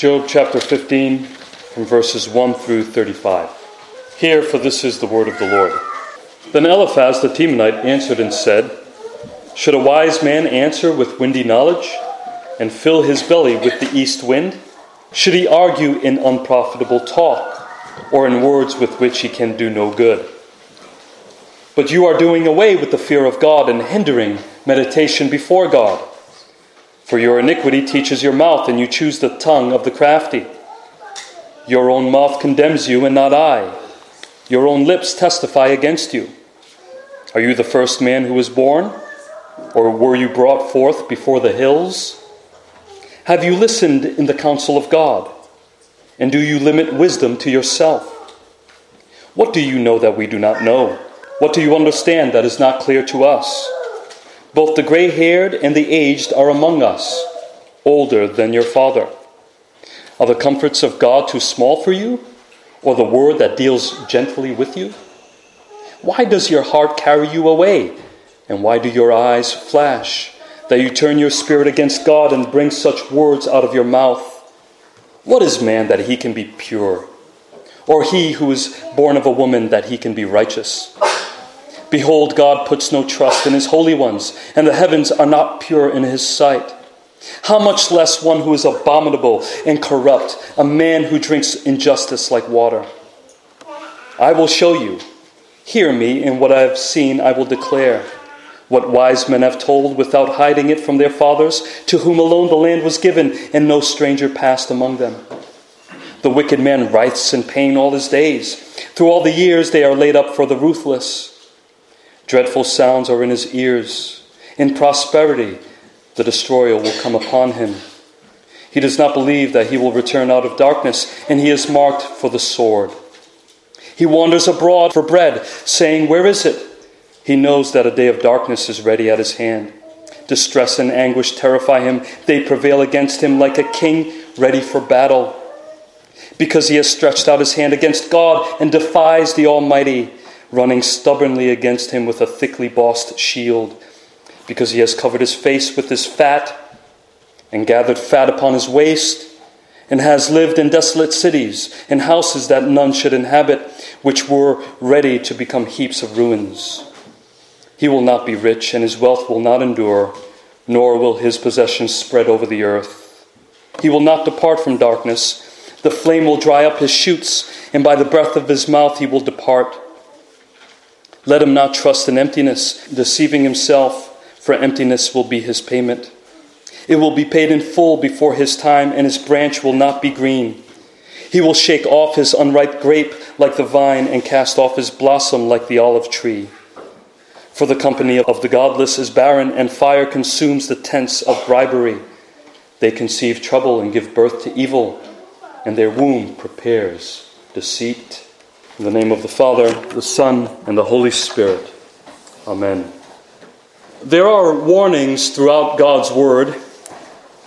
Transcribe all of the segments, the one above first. Job chapter 15 from verses 1 through 35. Hear, for this is the word of the Lord. Then Eliphaz the Temanite answered and said, Should a wise man answer with windy knowledge, and fill his belly with the east wind? Should he argue in unprofitable talk, or in words with which he can do no good? But you are doing away with the fear of God and hindering meditation before God. For your iniquity teaches your mouth, and you choose the tongue of the crafty. Your own mouth condemns you, and not I. Your own lips testify against you. Are you the first man who was born? Or were you brought forth before the hills? Have you listened in the counsel of God? And do you limit wisdom to yourself? What do you know that we do not know? What do you understand that is not clear to us? Both the gray-haired and the aged are among us, older than your father. Are the comforts of God too small for you, or the word that deals gently with you? Why does your heart carry you away? And why do your eyes flash, that you turn your spirit against God and bring such words out of your mouth? What is man that he can be pure? Or he who is born of a woman that he can be righteous? Behold, God puts no trust in his holy ones, and the heavens are not pure in his sight. How much less one who is abominable and corrupt, a man who drinks injustice like water? I will show you. Hear me, and what I have seen I will declare. What wise men have told without hiding it from their fathers, to whom alone the land was given, and no stranger passed among them. The wicked man writhes in pain all his days. Through all the years they are laid up for the ruthless. Dreadful sounds are in his ears. In prosperity the destroyer will come upon him. He does not believe that he will return out of darkness, and he is marked for the sword. He wanders abroad for bread, saying, Where is it? He knows that a day of darkness is ready at his hand. Distress and anguish terrify him. They prevail against him like a king ready for battle. Because he has stretched out his hand against God and defies the Almighty, running stubbornly against him with a thickly bossed shield. Because he has covered his face with his fat and gathered fat upon his waist, and has lived in desolate cities, in houses that none should inhabit, which were ready to become heaps of ruins. He will not be rich, and his wealth will not endure, nor will his possessions spread over the earth. He will not depart from darkness. The flame will dry up his shoots, and by the breath of his mouth he will depart. Let him not trust in emptiness, deceiving himself, for emptiness will be his payment. It will be paid in full before his time, and his branch will not be green. He will shake off his unripe grape like the vine, and cast off his blossom like the olive tree. For the company of the godless is barren, and fire consumes the tents of bribery. They conceive trouble and give birth to evil, and their womb prepares deceit. In the name of the Father, the Son, and the Holy Spirit. Amen. There are warnings throughout God's Word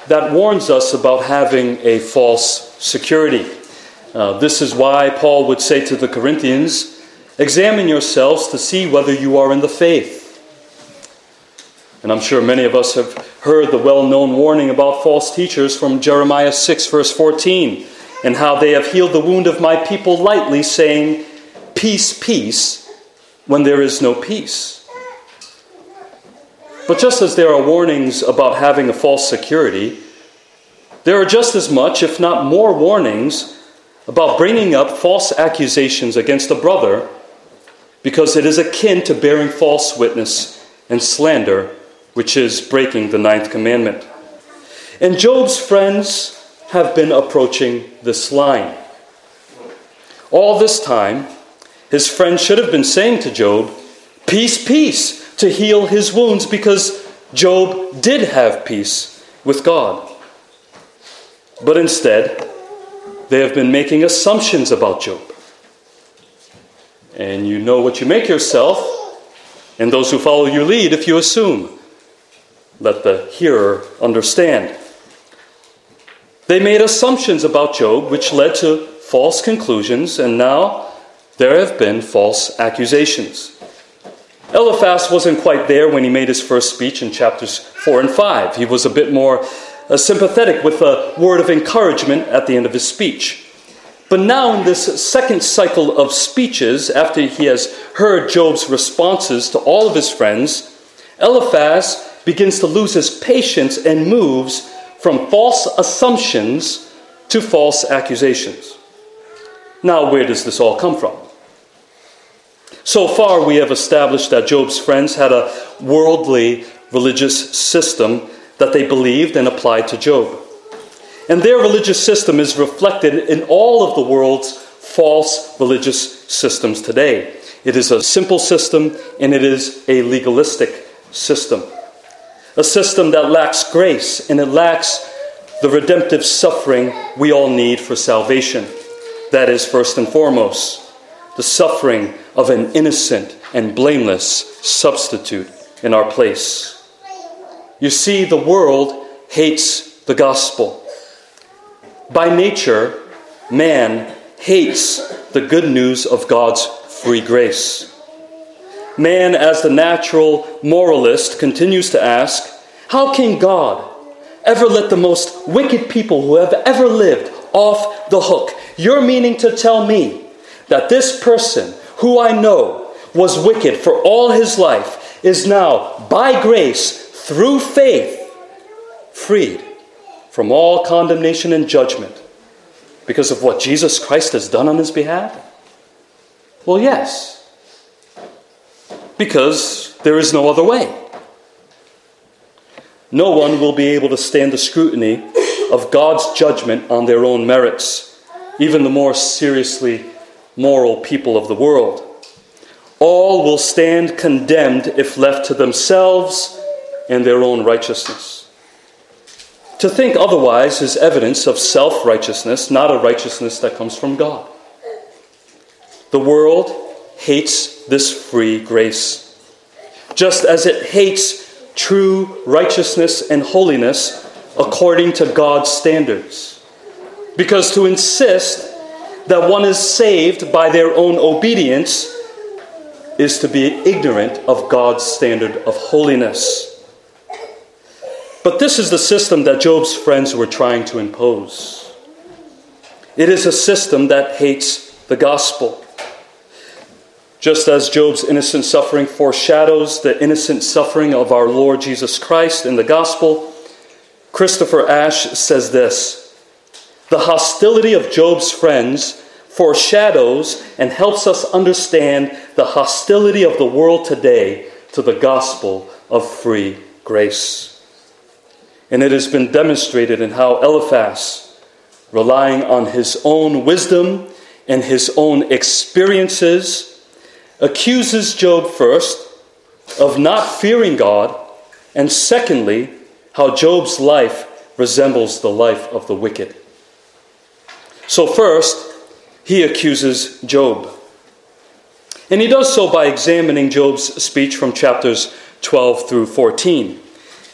that warns us about having a false security. This is why Paul would say to the Corinthians, Examine yourselves to see whether you are in the faith. And I'm sure many of us have heard the well-known warning about false teachers from Jeremiah 6 verse 14, and how they have healed the wound of my people lightly, saying, Peace, peace, when there is no peace. But just as there are warnings about having a false security, there are just as much, if not more, warnings about bringing up false accusations against a brother, because it is akin to bearing false witness and slander, which is breaking the 9th commandment. And Job's friends have been approaching this line. All this time, his friends should have been saying to Job, Peace, peace, to heal his wounds, because Job did have peace with God. But instead, they have been making assumptions about Job. And you know what you make yourself, and those who follow your lead if you assume. Let the hearer understand. They made assumptions about Job, which led to false conclusions, and now there have been false accusations. Eliphaz wasn't quite there when he made his first speech in chapters 4 and 5. He was a bit more sympathetic with a word of encouragement at the end of his speech. But now in this second cycle of speeches, after he has heard Job's responses to all of his friends, Eliphaz begins to lose his patience and moves from false assumptions to false accusations. Now, where does this all come from? So far, we have established that Job's friends had a worldly religious system that they believed and applied to Job. And their religious system is reflected in all of the world's false religious systems today. It is a simple system, and it is a legalistic system. A system that lacks grace, and it lacks the redemptive suffering we all need for salvation. That is, first and foremost, the suffering of an innocent and blameless substitute in our place. You see, the world hates the gospel. By nature, man hates the good news of God's free grace. Man, as the natural moralist, continues to ask, how can God ever let the most wicked people who have ever lived off the hook? You're meaning to tell me that this person, who I know was wicked for all his life, is now, by grace, through faith, freed from all condemnation and judgment because of what Jesus Christ has done on his behalf? Well, yes. Because there is no other way. No one will be able to stand the scrutiny of God's judgment on their own merits, even the more seriously moral people of the world. All will stand condemned if left to themselves and their own righteousness. To think otherwise is evidence of self-righteousness, not a righteousness that comes from God. The world hates this free grace, just as it hates true righteousness and holiness according to God's standards. Because to insist that one is saved by their own obedience is to be ignorant of God's standard of holiness. But this is the system that Job's friends were trying to impose. It is a system that hates the gospel. Just as Job's innocent suffering foreshadows the innocent suffering of our Lord Jesus Christ in the gospel, Christopher Ash says this: the hostility of Job's friends foreshadows and helps us understand the hostility of the world today to the gospel of free grace. And it has been demonstrated in how Eliphaz, relying on his own wisdom and his own experiences, accuses Job first of not fearing God, and secondly, how Job's life resembles the life of the wicked. So first, he accuses Job. And he does so by examining Job's speech from chapters 12 through 14.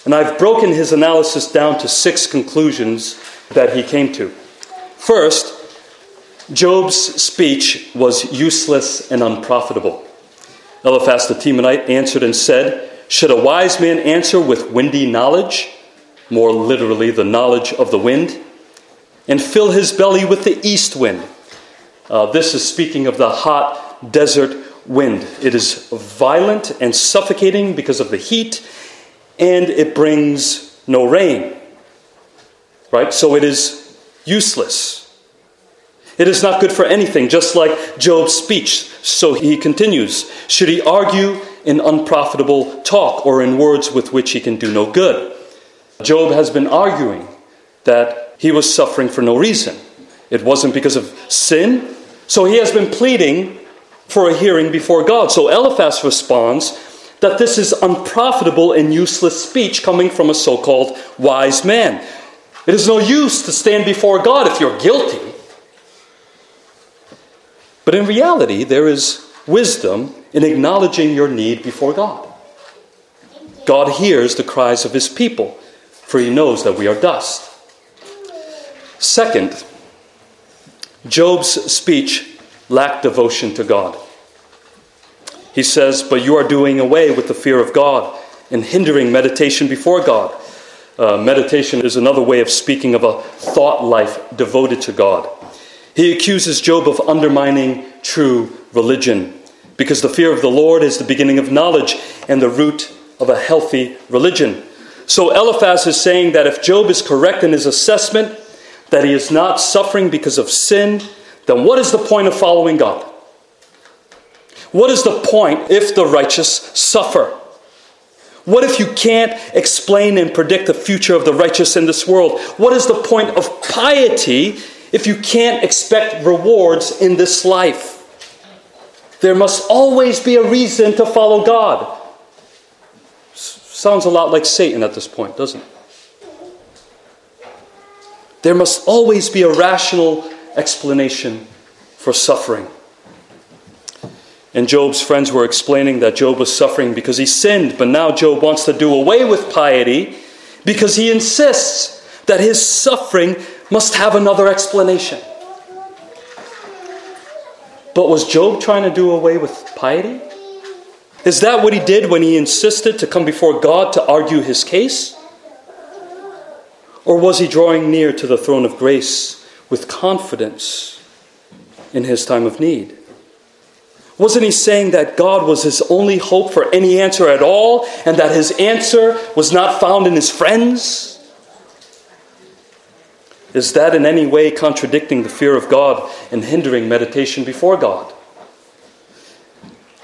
And I've broken his analysis down to 6 conclusions that he came to. First, Job's speech was useless and unprofitable. Eliphaz the Temanite answered and said, should a wise man answer with windy knowledge, more literally the knowledge of the wind, and fill his belly with the east wind? This is speaking of the hot desert wind. It is violent and suffocating because of the heat, and it brings no rain, right? So it is useless. It is not good for anything, just like Job's speech. So he continues, should he argue in unprofitable talk or in words with which he can do no good? Job has been arguing that he was suffering for no reason. It wasn't because of sin. So he has been pleading for a hearing before God. So Eliphaz responds that this is unprofitable and useless speech coming from a so-called wise man. It is no use to stand before God if you're guilty. But in reality, there is wisdom in acknowledging your need before God. God hears the cries of his people, for he knows that we are dust. Second, Job's speech lacked devotion to God. He says, but you are doing away with the fear of God and hindering meditation before God. Meditation is another way of speaking of a thought life devoted to God. He accuses Job of undermining true religion, because the fear of the Lord is the beginning of knowledge and the root of a healthy religion. So Eliphaz is saying that if Job is correct in his assessment, that he is not suffering because of sin, then what is the point of following God? What is the point if the righteous suffer? What if you can't explain and predict the future of the righteous in this world? What is the point of piety if you can't expect rewards in this life? There must always be a reason to follow God. Sounds a lot like Satan at this point, doesn't it? There must always be a rational explanation for suffering. And Job's friends were explaining that Job was suffering because he sinned, but now Job wants to do away with piety because he insists that his suffering must have another explanation. But was Job trying to do away with piety? Is that what he did when he insisted to come before God to argue his case? Or was he drawing near to the throne of grace with confidence in his time of need? Wasn't he saying that God was his only hope for any answer at all, and that his answer was not found in his friends? Is that in any way contradicting the fear of God and hindering meditation before God?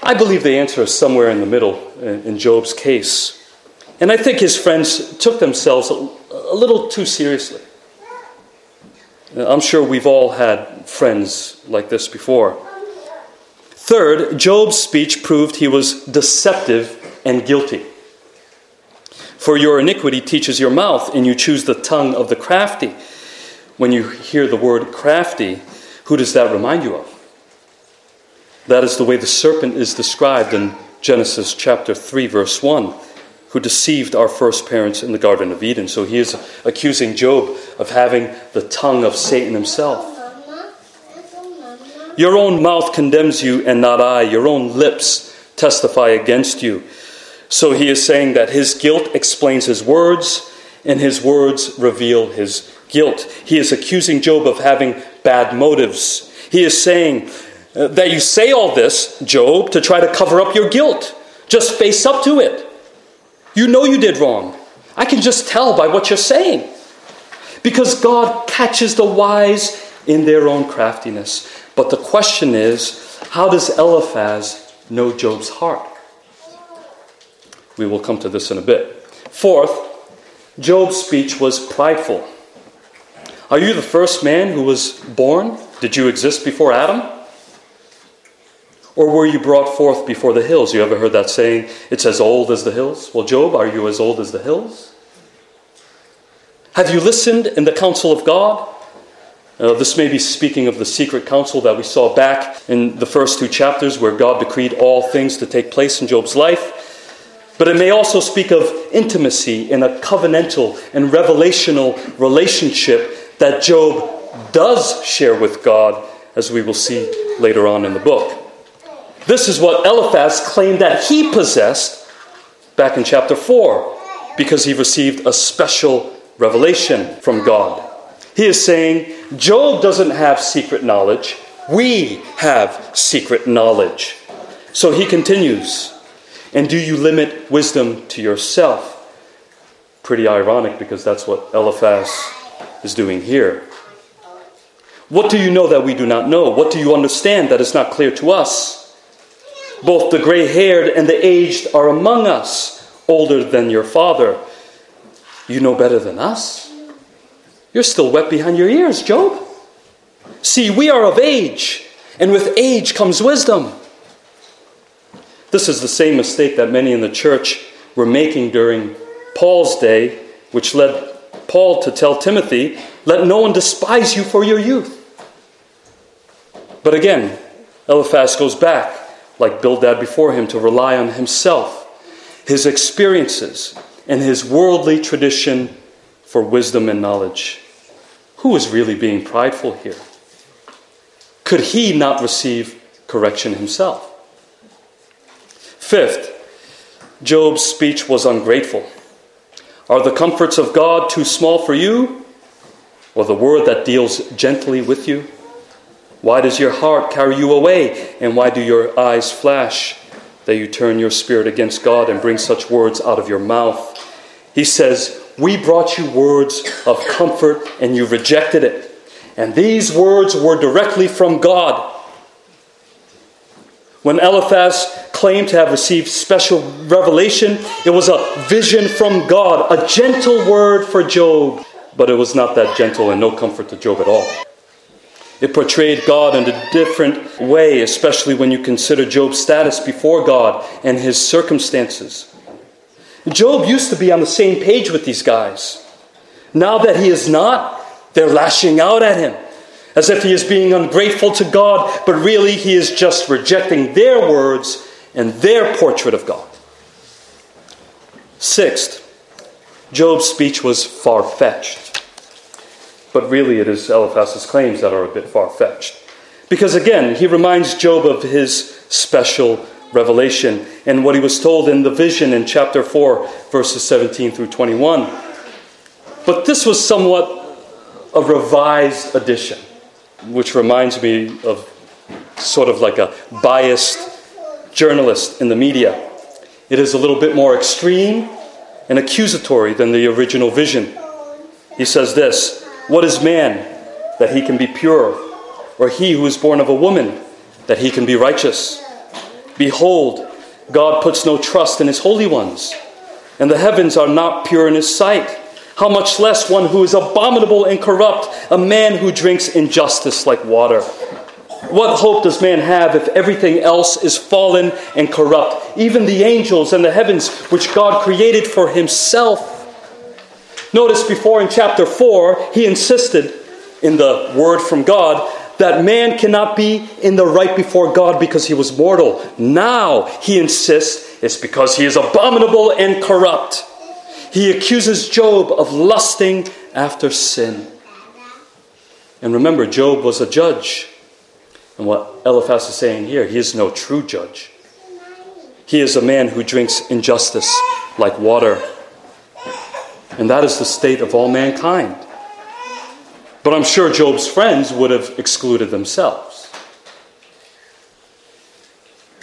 I believe the answer is somewhere in the middle in Job's case. And I think his friends took themselves a little too seriously. I'm sure we've all had friends like this before. Third, Job's speech proved he was deceptive and guilty. For your iniquity teaches your mouth, and you choose the tongue of the crafty. When you hear the word crafty, who does that remind you of? That is the way the serpent is described in Genesis chapter 3, verse 1, who deceived our first parents in the Garden of Eden. So he is accusing Job of having the tongue of Satan himself. Your own mouth condemns you and not I. Your own lips testify against you. So he is saying that his guilt explains his words, and his words reveal his guilt. He is accusing Job of having bad motives. He is saying that you say all this, Job, to try to cover up your guilt. Just face up to it. You know you did wrong. I can just tell by what you're saying. Because God catches the wise in their own craftiness. But the question is, how does Eliphaz know Job's heart? We will come to this in a bit. Fourth, Job's speech was prideful. Are you the first man who was born? Did you exist before Adam? Or were you brought forth before the hills? You ever heard that saying, it's as old as the hills? Well, Job, are you as old as the hills? Have you listened in the counsel of God? This may be speaking of the secret counsel that we saw back in the first two chapters where God decreed all things to take place in Job's life. But it may also speak of intimacy in a covenantal and revelational relationship that Job does share with God, as we will see later on in the book. This is what Eliphaz claimed that he possessed back in chapter 4, because he received a special revelation from God. He is saying, Job doesn't have secret knowledge. We have secret knowledge. So he continues, and do you limit wisdom to yourself? Pretty ironic, because that's what Eliphaz is doing here. What do you know that we do not know? What do you understand that is not clear to us? Both the gray-haired and the aged are among us, older than your father. You know better than us? You're still wet behind your ears, Job. See, we are of age, and with age comes wisdom. This is the same mistake that many in the church were making during Paul's day, which led Paul to tell Timothy, let no one despise you for your youth. But again, Eliphaz goes back, like Bildad before him, to rely on himself, his experiences, and his worldly tradition for wisdom and knowledge. Who is really being prideful here? Could he not receive correction himself? Fifth, Job's speech was ungrateful. Are the comforts of God too small for you? Or the word that deals gently with you? Why does your heart carry you away? And why do your eyes flash that you turn your spirit against God and bring such words out of your mouth? He says, we brought you words of comfort and you rejected it. And these words were directly from God. When Eliphaz claimed to have received special revelation, it was a vision from God, a gentle word for Job. But it was not that gentle and no comfort to Job at all. It portrayed God in a different way, especially when you consider Job's status before God and his circumstances. Job used to be on the same page with these guys. Now that he is not, they're lashing out at him as if he is being ungrateful to God, but really he is just rejecting their words and their portrait of God. Sixth, Job's speech was far-fetched. But really it is Eliphaz's claims that are a bit far-fetched. Because again, he reminds Job of his special revelation and what he was told in the vision in chapter 4, verses 17 through 21. But this was somewhat a revised edition, which reminds me of sort of like a biased journalist in the media. It is a little bit more extreme and accusatory than the original vision. He says this, "What is man that he can be pure, or he who is born of a woman that he can be righteous? Behold, God puts no trust in his holy ones, and the heavens are not pure in his sight. How much less one who is abominable and corrupt, a man who drinks injustice like water? What hope does man have if everything else is fallen and corrupt, even the angels and the heavens which God created for himself?" Notice before in chapter 4, he insisted in the word from God that man cannot be in the right before God because he was mortal. Now he insists it's because he is abominable and corrupt. He accuses Job of lusting after sin. And remember, Job was a judge. And what Eliphaz is saying here, he is no true judge. He is a man who drinks injustice like water. And that is the state of all mankind. But I'm sure Job's friends would have excluded themselves.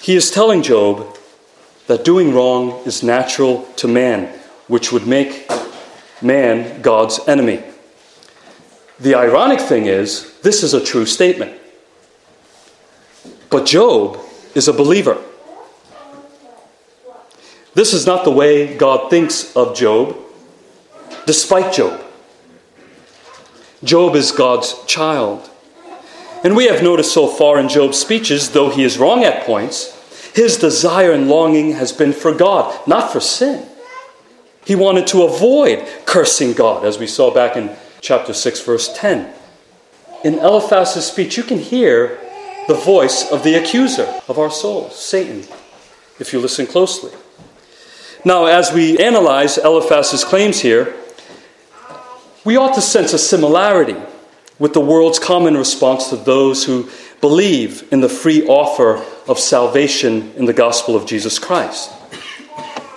He is telling Job that doing wrong is natural to man, which would make man God's enemy. The ironic thing is, this is a true statement. But Job is a believer. This is not the way God thinks of Job, despite Job. Job is God's child. And we have noticed so far in Job's speeches, though he is wrong at points, his desire and longing has been for God, not for sin. He wanted to avoid cursing God, as we saw back in chapter 6, verse 10. In Eliphaz's speech, you can hear the voice of the accuser of our souls, Satan, if you listen closely. Now, as we analyze Eliphaz's claims here, we ought to sense a similarity with the world's common response to those who believe in the free offer of salvation in the gospel of Jesus Christ.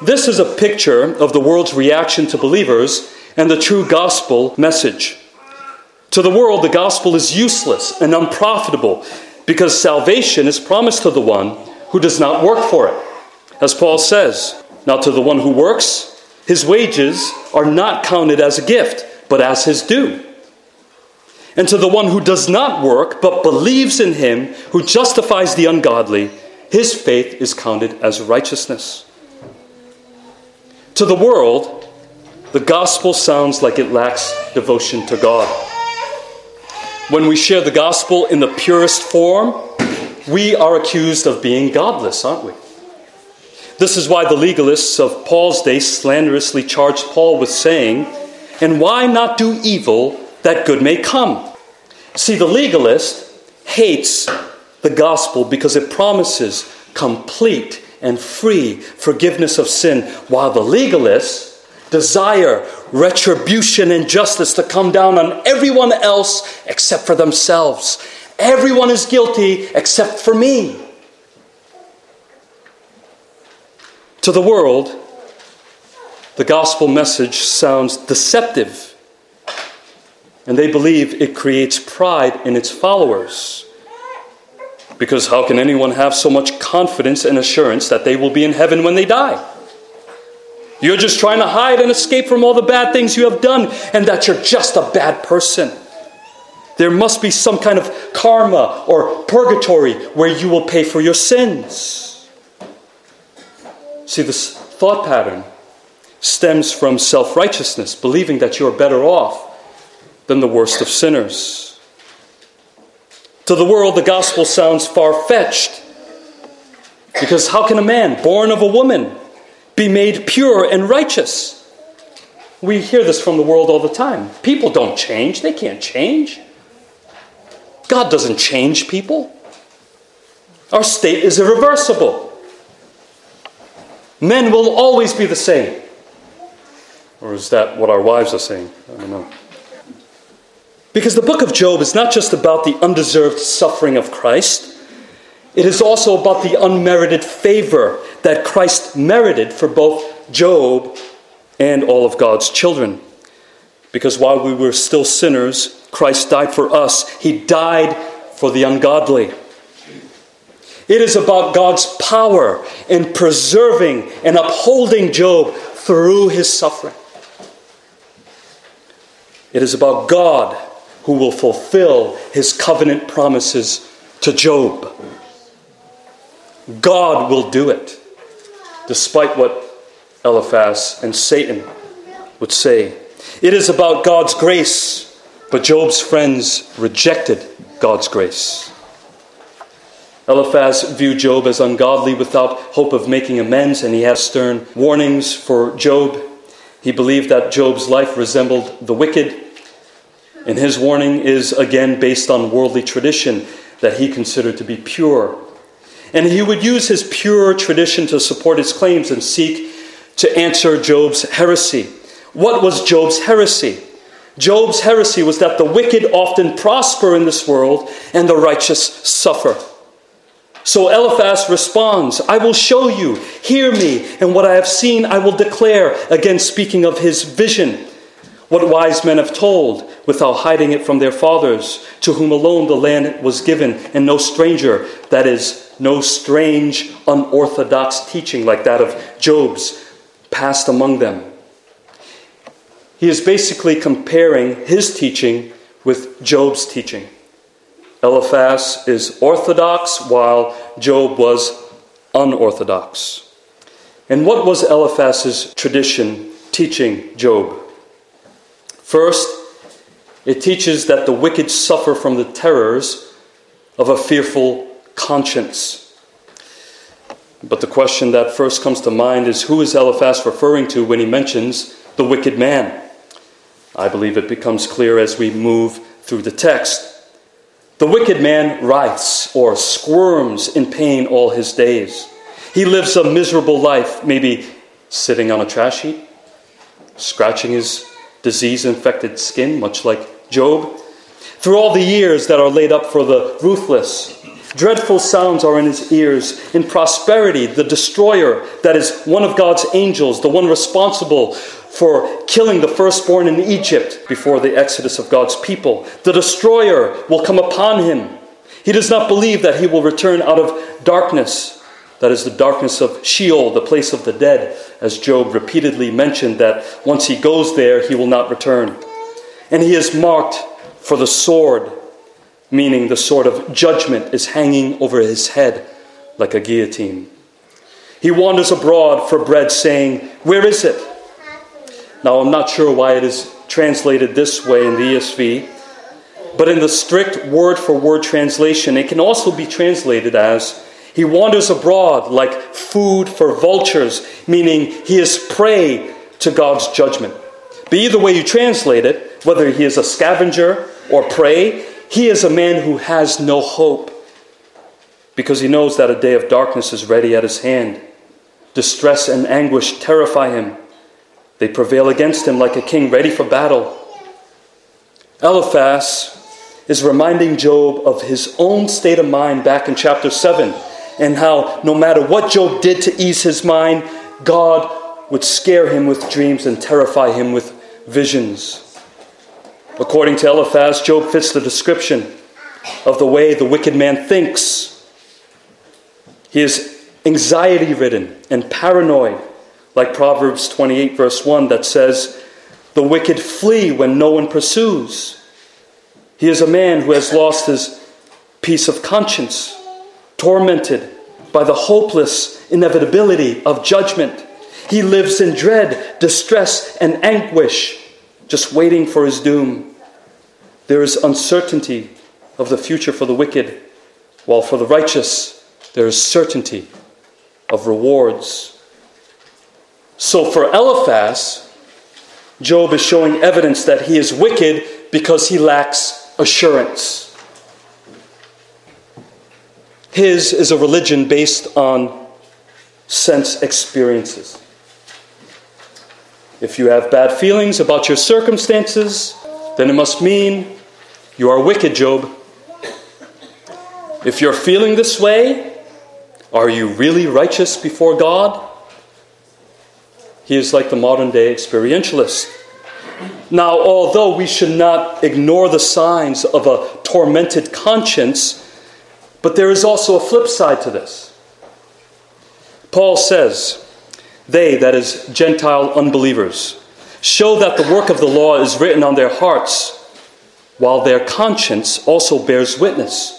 This is a picture of the world's reaction to believers and the true gospel message. To the world, the gospel is useless and unprofitable because salvation is promised to the one who does not work for it. As Paul says, "Now to the one who works, his wages are not counted as a gift, but as his due. And to the one who does not work, but believes in him who justifies the ungodly, his faith is counted as righteousness." To the world, the gospel sounds like it lacks devotion to God. When we share the gospel in the purest form, we are accused of being godless, aren't we? This is why the legalists of Paul's day slanderously charged Paul with saying, "And why not do evil that good may come?" See, the legalist hates the gospel because it promises complete and free forgiveness of sin, while the legalists desire retribution and justice to come down on everyone else except for themselves. Everyone is guilty except for me. To the world, the gospel message sounds deceptive, and they believe it creates pride in its followers. Because how can anyone have so much confidence and assurance that they will be in heaven when they die? You're just trying to hide and escape from all the bad things you have done, and that you're just a bad person. There must be some kind of karma or purgatory where you will pay for your sins. See, this thought pattern stems from self-righteousness, believing that you are better off than the worst of sinners. To the world, the gospel sounds far-fetched, because how can a man born of a woman be made pure and righteous? We hear this from the world all the time. People don't change. They can't change. God doesn't change people. Our state is irreversible. Men will always be the same. Or is that what our wives are saying? I don't know. Because the book of Job is not just about the undeserved suffering of Christ. It is also about the unmerited favor that Christ merited for both Job and all of God's children. Because while we were still sinners, Christ died for us. He died for the ungodly. It is about God's power in preserving and upholding Job through his suffering. It is about God who will fulfill his covenant promises to Job. God will do it, despite what Eliphaz and Satan would say. It is about God's grace, but Job's friends rejected God's grace. Eliphaz viewed Job as ungodly without hope of making amends, and he had stern warnings for Job. He believed that Job's life resembled the wicked, and his warning is again based on worldly tradition that he considered to be pure. And he would use his pure tradition to support his claims and seek to answer Job's heresy. What was Job's heresy? Job's heresy was that the wicked often prosper in this world and the righteous suffer. So Eliphaz responds, I will show you, hear me, and what I have seen I will declare, again speaking of his vision. What wise men have told, without hiding it from their fathers, to whom alone the land was given, and no stranger, that is, no strange, unorthodox teaching like that of Job's, passed among them. He is basically comparing his teaching with Job's teaching. Eliphaz is orthodox, while Job was unorthodox. And what was Eliphaz's tradition teaching Job? First, it teaches that the wicked suffer from the terrors of a fearful conscience. But the question that first comes to mind is, who is Eliphaz referring to when he mentions the wicked man? I believe it becomes clear as we move through the text. The wicked man writhes or squirms in pain all his days. He lives a miserable life, maybe sitting on a trash heap, scratching his disease-infected skin, much like Job. Through all the years that are laid up for the ruthless, dreadful sounds are in his ears. In prosperity, the destroyer, that is one of God's angels, the one responsible for killing the firstborn in Egypt before the exodus of God's people, the destroyer will come upon him. He does not believe that he will return out of darkness, that is the darkness of Sheol, the place of the dead, as Job repeatedly mentioned that once he goes there, he will not return. And he is marked for the sword, meaning the sword of judgment is hanging over his head like a guillotine. He wanders abroad for bread, saying, where is it? Now, I'm not sure why it is translated this way in the ESV, but in the strict word-for-word translation, it can also be translated as, he wanders abroad like food for vultures, meaning he is prey to God's judgment. But either way you translate it, whether he is a scavenger or prey, he is a man who has no hope, because he knows that a day of darkness is ready at his hand. Distress and anguish terrify him. They prevail against him like a king ready for battle. Eliphaz is reminding Job of his own state of mind back in chapter 7. And how no matter what Job did to ease his mind, God would scare him with dreams and terrify him with visions. According to Eliphaz, Job fits the description of the way the wicked man thinks. He is anxiety-ridden and paranoid, like Proverbs 28 verse 1 that says, "The wicked flee when no one pursues." He is a man who has lost his peace of conscience, tormented by the hopeless inevitability of judgment. He lives in dread, distress, and anguish, just waiting for his doom. There is uncertainty of the future for the wicked, while for the righteous, there is certainty of rewards. So for Eliphaz, Job is showing evidence that he is wicked because he lacks assurance. His is a religion based on sense experiences. If you have bad feelings about your circumstances, then it must mean you are wicked, Job. If you're feeling this way, are you really righteous before God? He is like the modern-day experientialist. Now, although we should not ignore the signs of a tormented conscience, but there is also a flip side to this. Paul says, "They," that is, Gentile unbelievers, "show that the work of the law is written on their hearts, while their conscience also bears witness,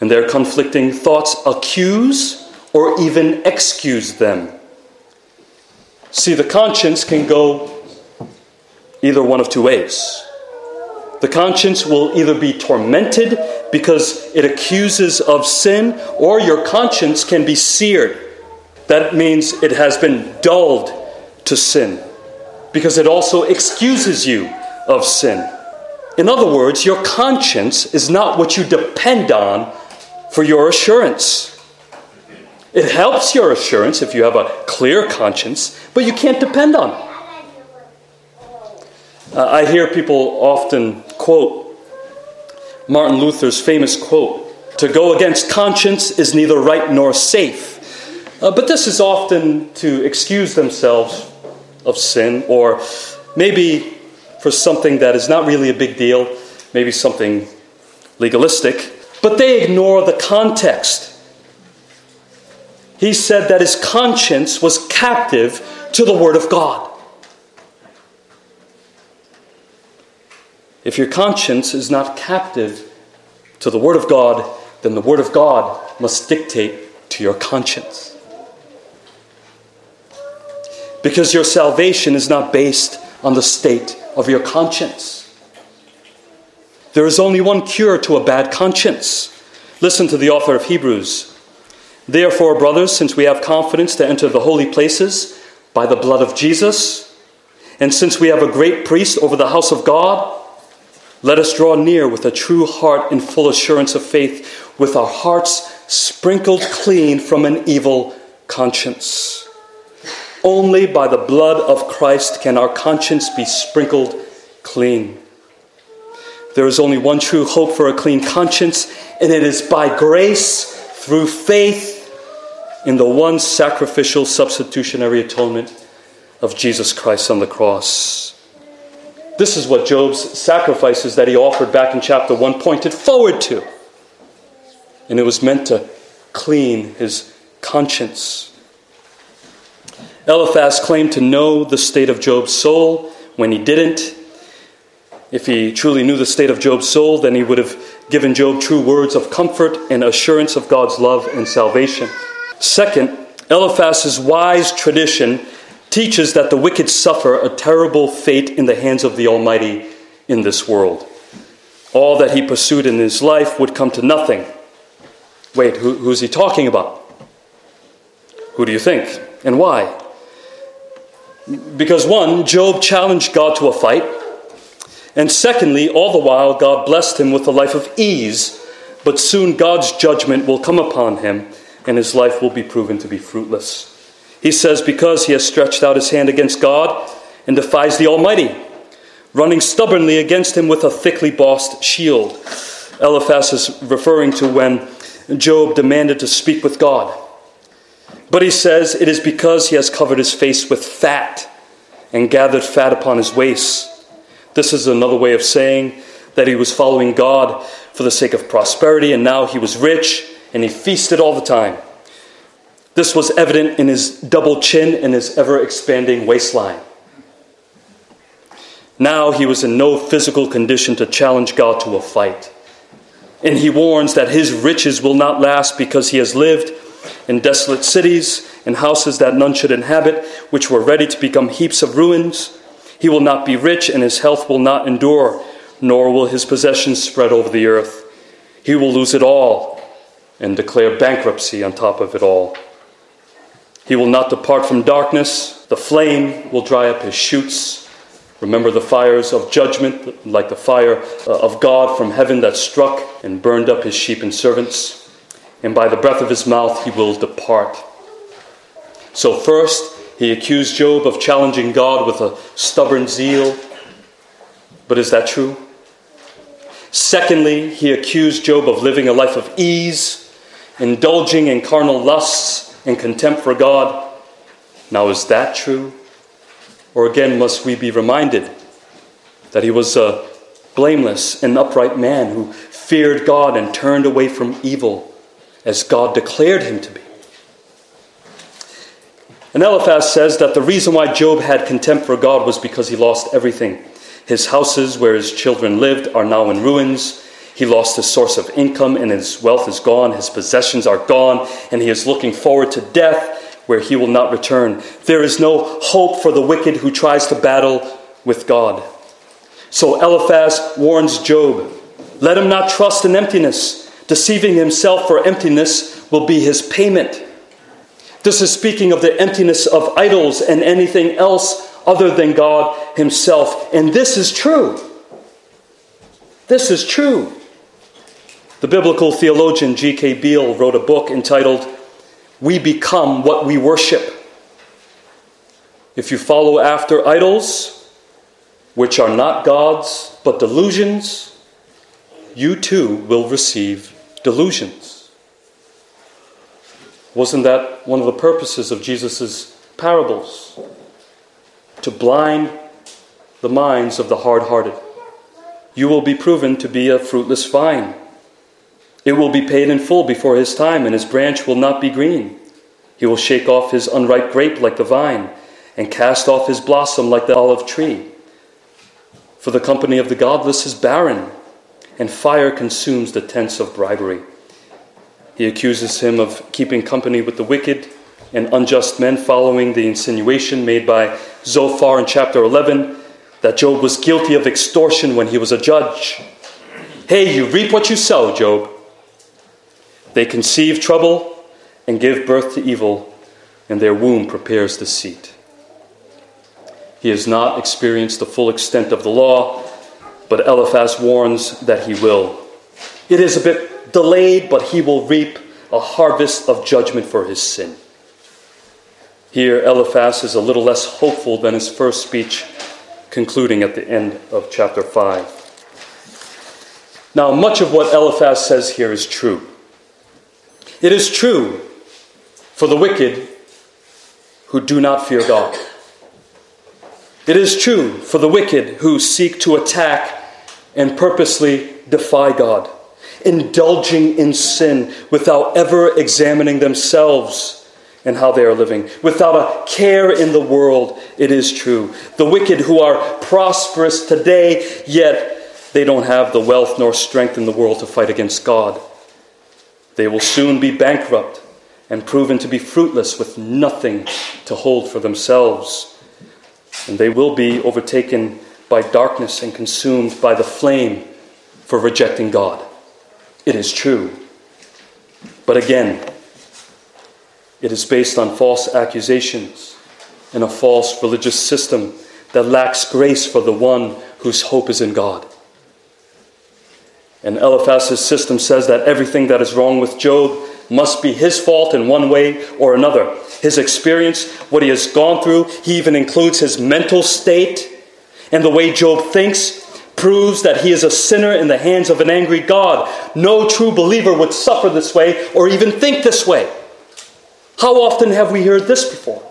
and their conflicting thoughts accuse or even excuse them." See, the conscience can go either one of two ways. The conscience will either be tormented because it accuses of sin, or your conscience can be seared. That means it has been dulled to sin, because it also excuses you of sin. In other words, your conscience is not what you depend on for your assurance. It helps your assurance if you have a clear conscience, but you can't depend on it. I hear people often quote Martin Luther's famous quote, "To go against conscience is neither right nor safe." But this is often to excuse themselves of sin, or maybe for something that is not really a big deal, maybe something legalistic. But they ignore the context. He said that his conscience was captive to the Word of God. If your conscience is not captive to the Word of God, then the Word of God must dictate to your conscience. Because your salvation is not based on the state of your conscience. There is only one cure to a bad conscience. Listen to the author of Hebrews. "Therefore, brothers, since we have confidence to enter the holy places by the blood of Jesus, and since we have a great priest over the house of God, let us draw near with a true heart and full assurance of faith, with our hearts sprinkled clean from an evil conscience." Only by the blood of Christ can our conscience be sprinkled clean. There is only one true hope for a clean conscience, and it is by grace through faith in the one sacrificial substitutionary atonement of Jesus Christ on the cross. This is what Job's sacrifices that he offered back in chapter 1 pointed forward to. And it was meant to clean his conscience. Eliphaz claimed to know the state of Job's soul when he didn't. If he truly knew the state of Job's soul, then he would have given Job true words of comfort and assurance of God's love and salvation. Second, Eliphaz's wise tradition teaches that the wicked suffer a terrible fate in the hands of the Almighty in this world. All that he pursued in his life would come to nothing. Wait, who's he talking about? Who do you think? And why? Because one, Job challenged God to a fight. And secondly, all the while, God blessed him with a life of ease. But soon God's judgment will come upon him, and his life will be proven to be fruitless. He says, because he has stretched out his hand against God and defies the Almighty, running stubbornly against him with a thickly bossed shield. Eliphaz is referring to when Job demanded to speak with God. But he says it is because he has covered his face with fat and gathered fat upon his waist. This is another way of saying that he was following God for the sake of prosperity, and now he was rich and he feasted all the time. This was evident in his double chin and his ever-expanding waistline. Now he was in no physical condition to challenge God to a fight. And he warns that his riches will not last because he has lived in desolate cities and houses that none should inhabit, which were ready to become heaps of ruins. He will not be rich, and his health will not endure, nor will his possessions spread over the earth. He will lose it all and declare bankruptcy on top of it all. He will not depart from darkness. The flame will dry up his shoots. Remember the fires of judgment, like the fire of God from heaven that struck and burned up his sheep and servants. And by the breath of his mouth he will depart. So first, he accused Job of challenging God with a stubborn zeal. But is that true? Secondly, he accused Job of living a life of ease, indulging in carnal lusts and contempt for God. Now, is that true? Or again, must we be reminded that he was a blameless and upright man who feared God and turned away from evil as God declared him to be? And Eliphaz says that the reason why Job had contempt for God was because he lost everything. His houses where his children lived are now in ruins. He lost his source of income and his wealth is gone. His possessions are gone, and he is looking forward to death where he will not return. There is no hope for the wicked who tries to battle with God. So Eliphaz warns Job, let him not trust in emptiness. Deceiving himself for emptiness will be his payment. This is speaking of the emptiness of idols and anything else other than God himself. And this is true. This is true. The biblical theologian G.K. Beale wrote a book entitled, We Become What We Worship. If you follow after idols, which are not gods but delusions, you too will receive delusions. Wasn't that one of the purposes of Jesus' parables? To blind the minds of the hard-hearted. You will be proven to be a fruitless vine. It will be paid in full before his time, and his branch will not be green. He will shake off his unripe grape like the vine, and cast off his blossom like the olive tree. For the company of the godless is barren, and fire consumes the tents of bribery. He accuses him of keeping company with the wicked and unjust men, following the insinuation made by Zophar in chapter 11 that Job was guilty of extortion when he was a judge. Hey, you reap what you sow, Job. They conceive trouble and give birth to evil, and their womb prepares deceit. He has not experienced the full extent of the law, but Eliphaz warns that he will. It is a bit delayed, but he will reap a harvest of judgment for his sin. Here, Eliphaz is a little less hopeful than his first speech, concluding at the end of chapter 5. Now, much of what Eliphaz says here is true. It is true for the wicked who do not fear God. It is true for the wicked who seek to attack and purposely defy God, indulging in sin without ever examining themselves and how they are living. Without a care in the world, it is true. The wicked who are prosperous today, yet they don't have the wealth nor strength in the world to fight against God. They will soon be bankrupt and proven to be fruitless with nothing to hold for themselves. And they will be overtaken by darkness and consumed by the flame for rejecting God. It is true. But again, it is based on false accusations and a false religious system that lacks grace for the one whose hope is in God. And Eliphaz's system says that everything that is wrong with Job must be his fault in one way or another. His experience, what he has gone through, he even includes his mental state and the way Job thinks, proves that he is a sinner in the hands of an angry God. No true believer would suffer this way or even think this way. How often have we heard this before?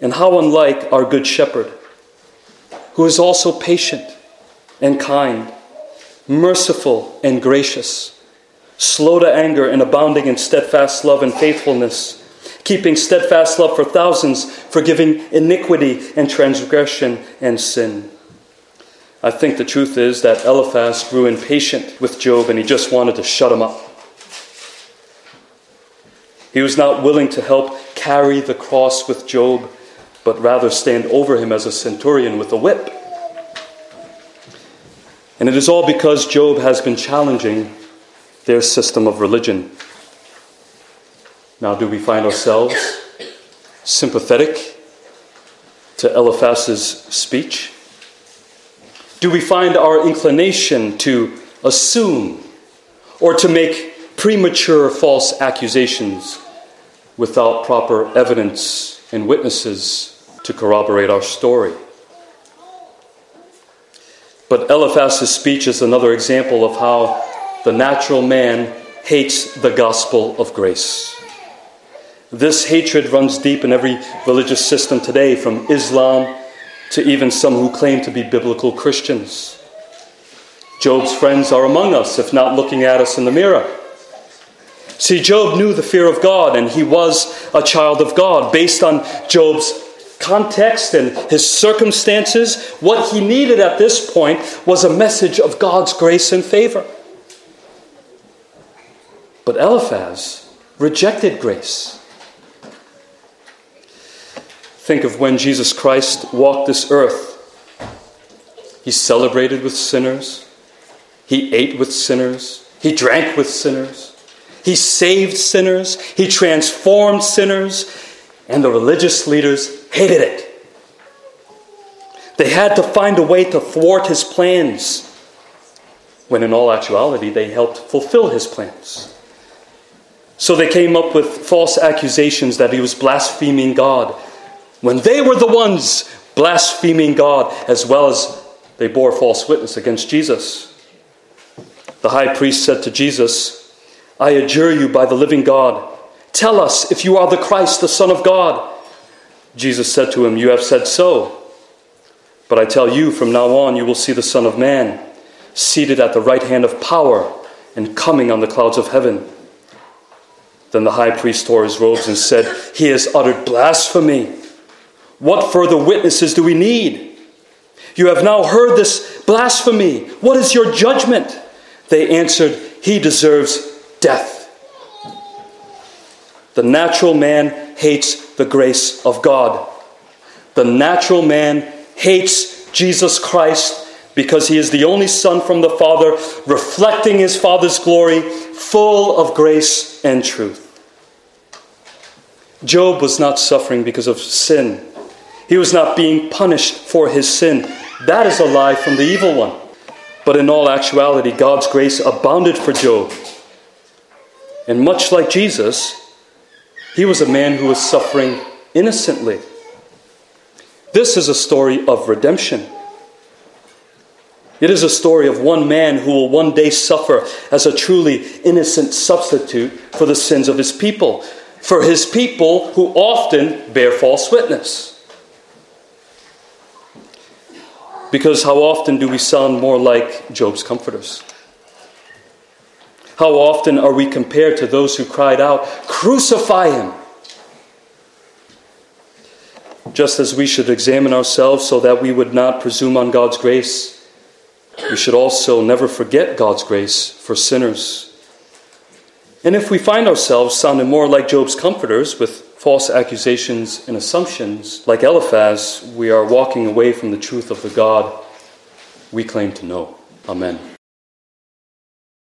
And how unlike our Good Shepherd, who is also patient and kind, merciful and gracious, slow to anger and abounding in steadfast love and faithfulness, keeping steadfast love for thousands, forgiving iniquity and transgression and sin. I think the truth is that Eliphaz grew impatient with Job and he just wanted to shut him up. He was not willing to help carry the cross with Job, but rather stand over him as a centurion with a whip. And it is all because Job has been challenging their system of religion. Now, do we find ourselves sympathetic to Eliphaz's speech? Do we find our inclination to assume or to make premature false accusations without proper evidence and witnesses to corroborate our story? But Eliphaz's speech is another example of how the natural man hates the gospel of grace. This hatred runs deep in every religious system today, from Islam to even some who claim to be biblical Christians. Job's friends are among us, if not looking at us in the mirror. See, Job knew the fear of God, and he was a child of God. Based on Job's context and his circumstances, what he needed at this point was a message of God's grace and favor. But Eliphaz rejected grace. Think of when Jesus Christ walked this earth. He celebrated with sinners. He ate with sinners. He drank with sinners. He saved sinners. He transformed sinners. And the religious leaders hated it. They had to find a way to thwart his plans, when in all actuality they helped fulfill his plans. So they came up with false accusations that he was blaspheming God, when they were the ones blaspheming God, as well as they bore false witness against Jesus. The high priest said to Jesus, "I adjure you by the living God, tell us if you are the Christ, the Son of God." Jesus said to him, "You have said so. But I tell you, from now on you will see the Son of Man seated at the right hand of power and coming on the clouds of heaven." Then the high priest tore his robes and said, "He has uttered blasphemy. What further witnesses do we need? You have now heard this blasphemy. What is your judgment?" They answered, "He deserves death." The natural man hates the grace of God. The natural man hates Jesus Christ because he is the only Son from the Father, reflecting his Father's glory, full of grace and truth. Job was not suffering because of sin. He was not being punished for his sin. That is a lie from the evil one. But in all actuality, God's grace abounded for Job. And much like Jesus, he was a man who was suffering innocently. This is a story of redemption. It is a story of one man who will one day suffer as a truly innocent substitute for the sins of his people, for his people who often bear false witness. Because how often do we sound more like Job's comforters? How often are we compared to those who cried out, "Crucify him"? Just as we should examine ourselves so that we would not presume on God's grace, we should also never forget God's grace for sinners. And if we find ourselves sounding more like Job's comforters with false accusations and assumptions, like Eliphaz, we are walking away from the truth of the God we claim to know. Amen.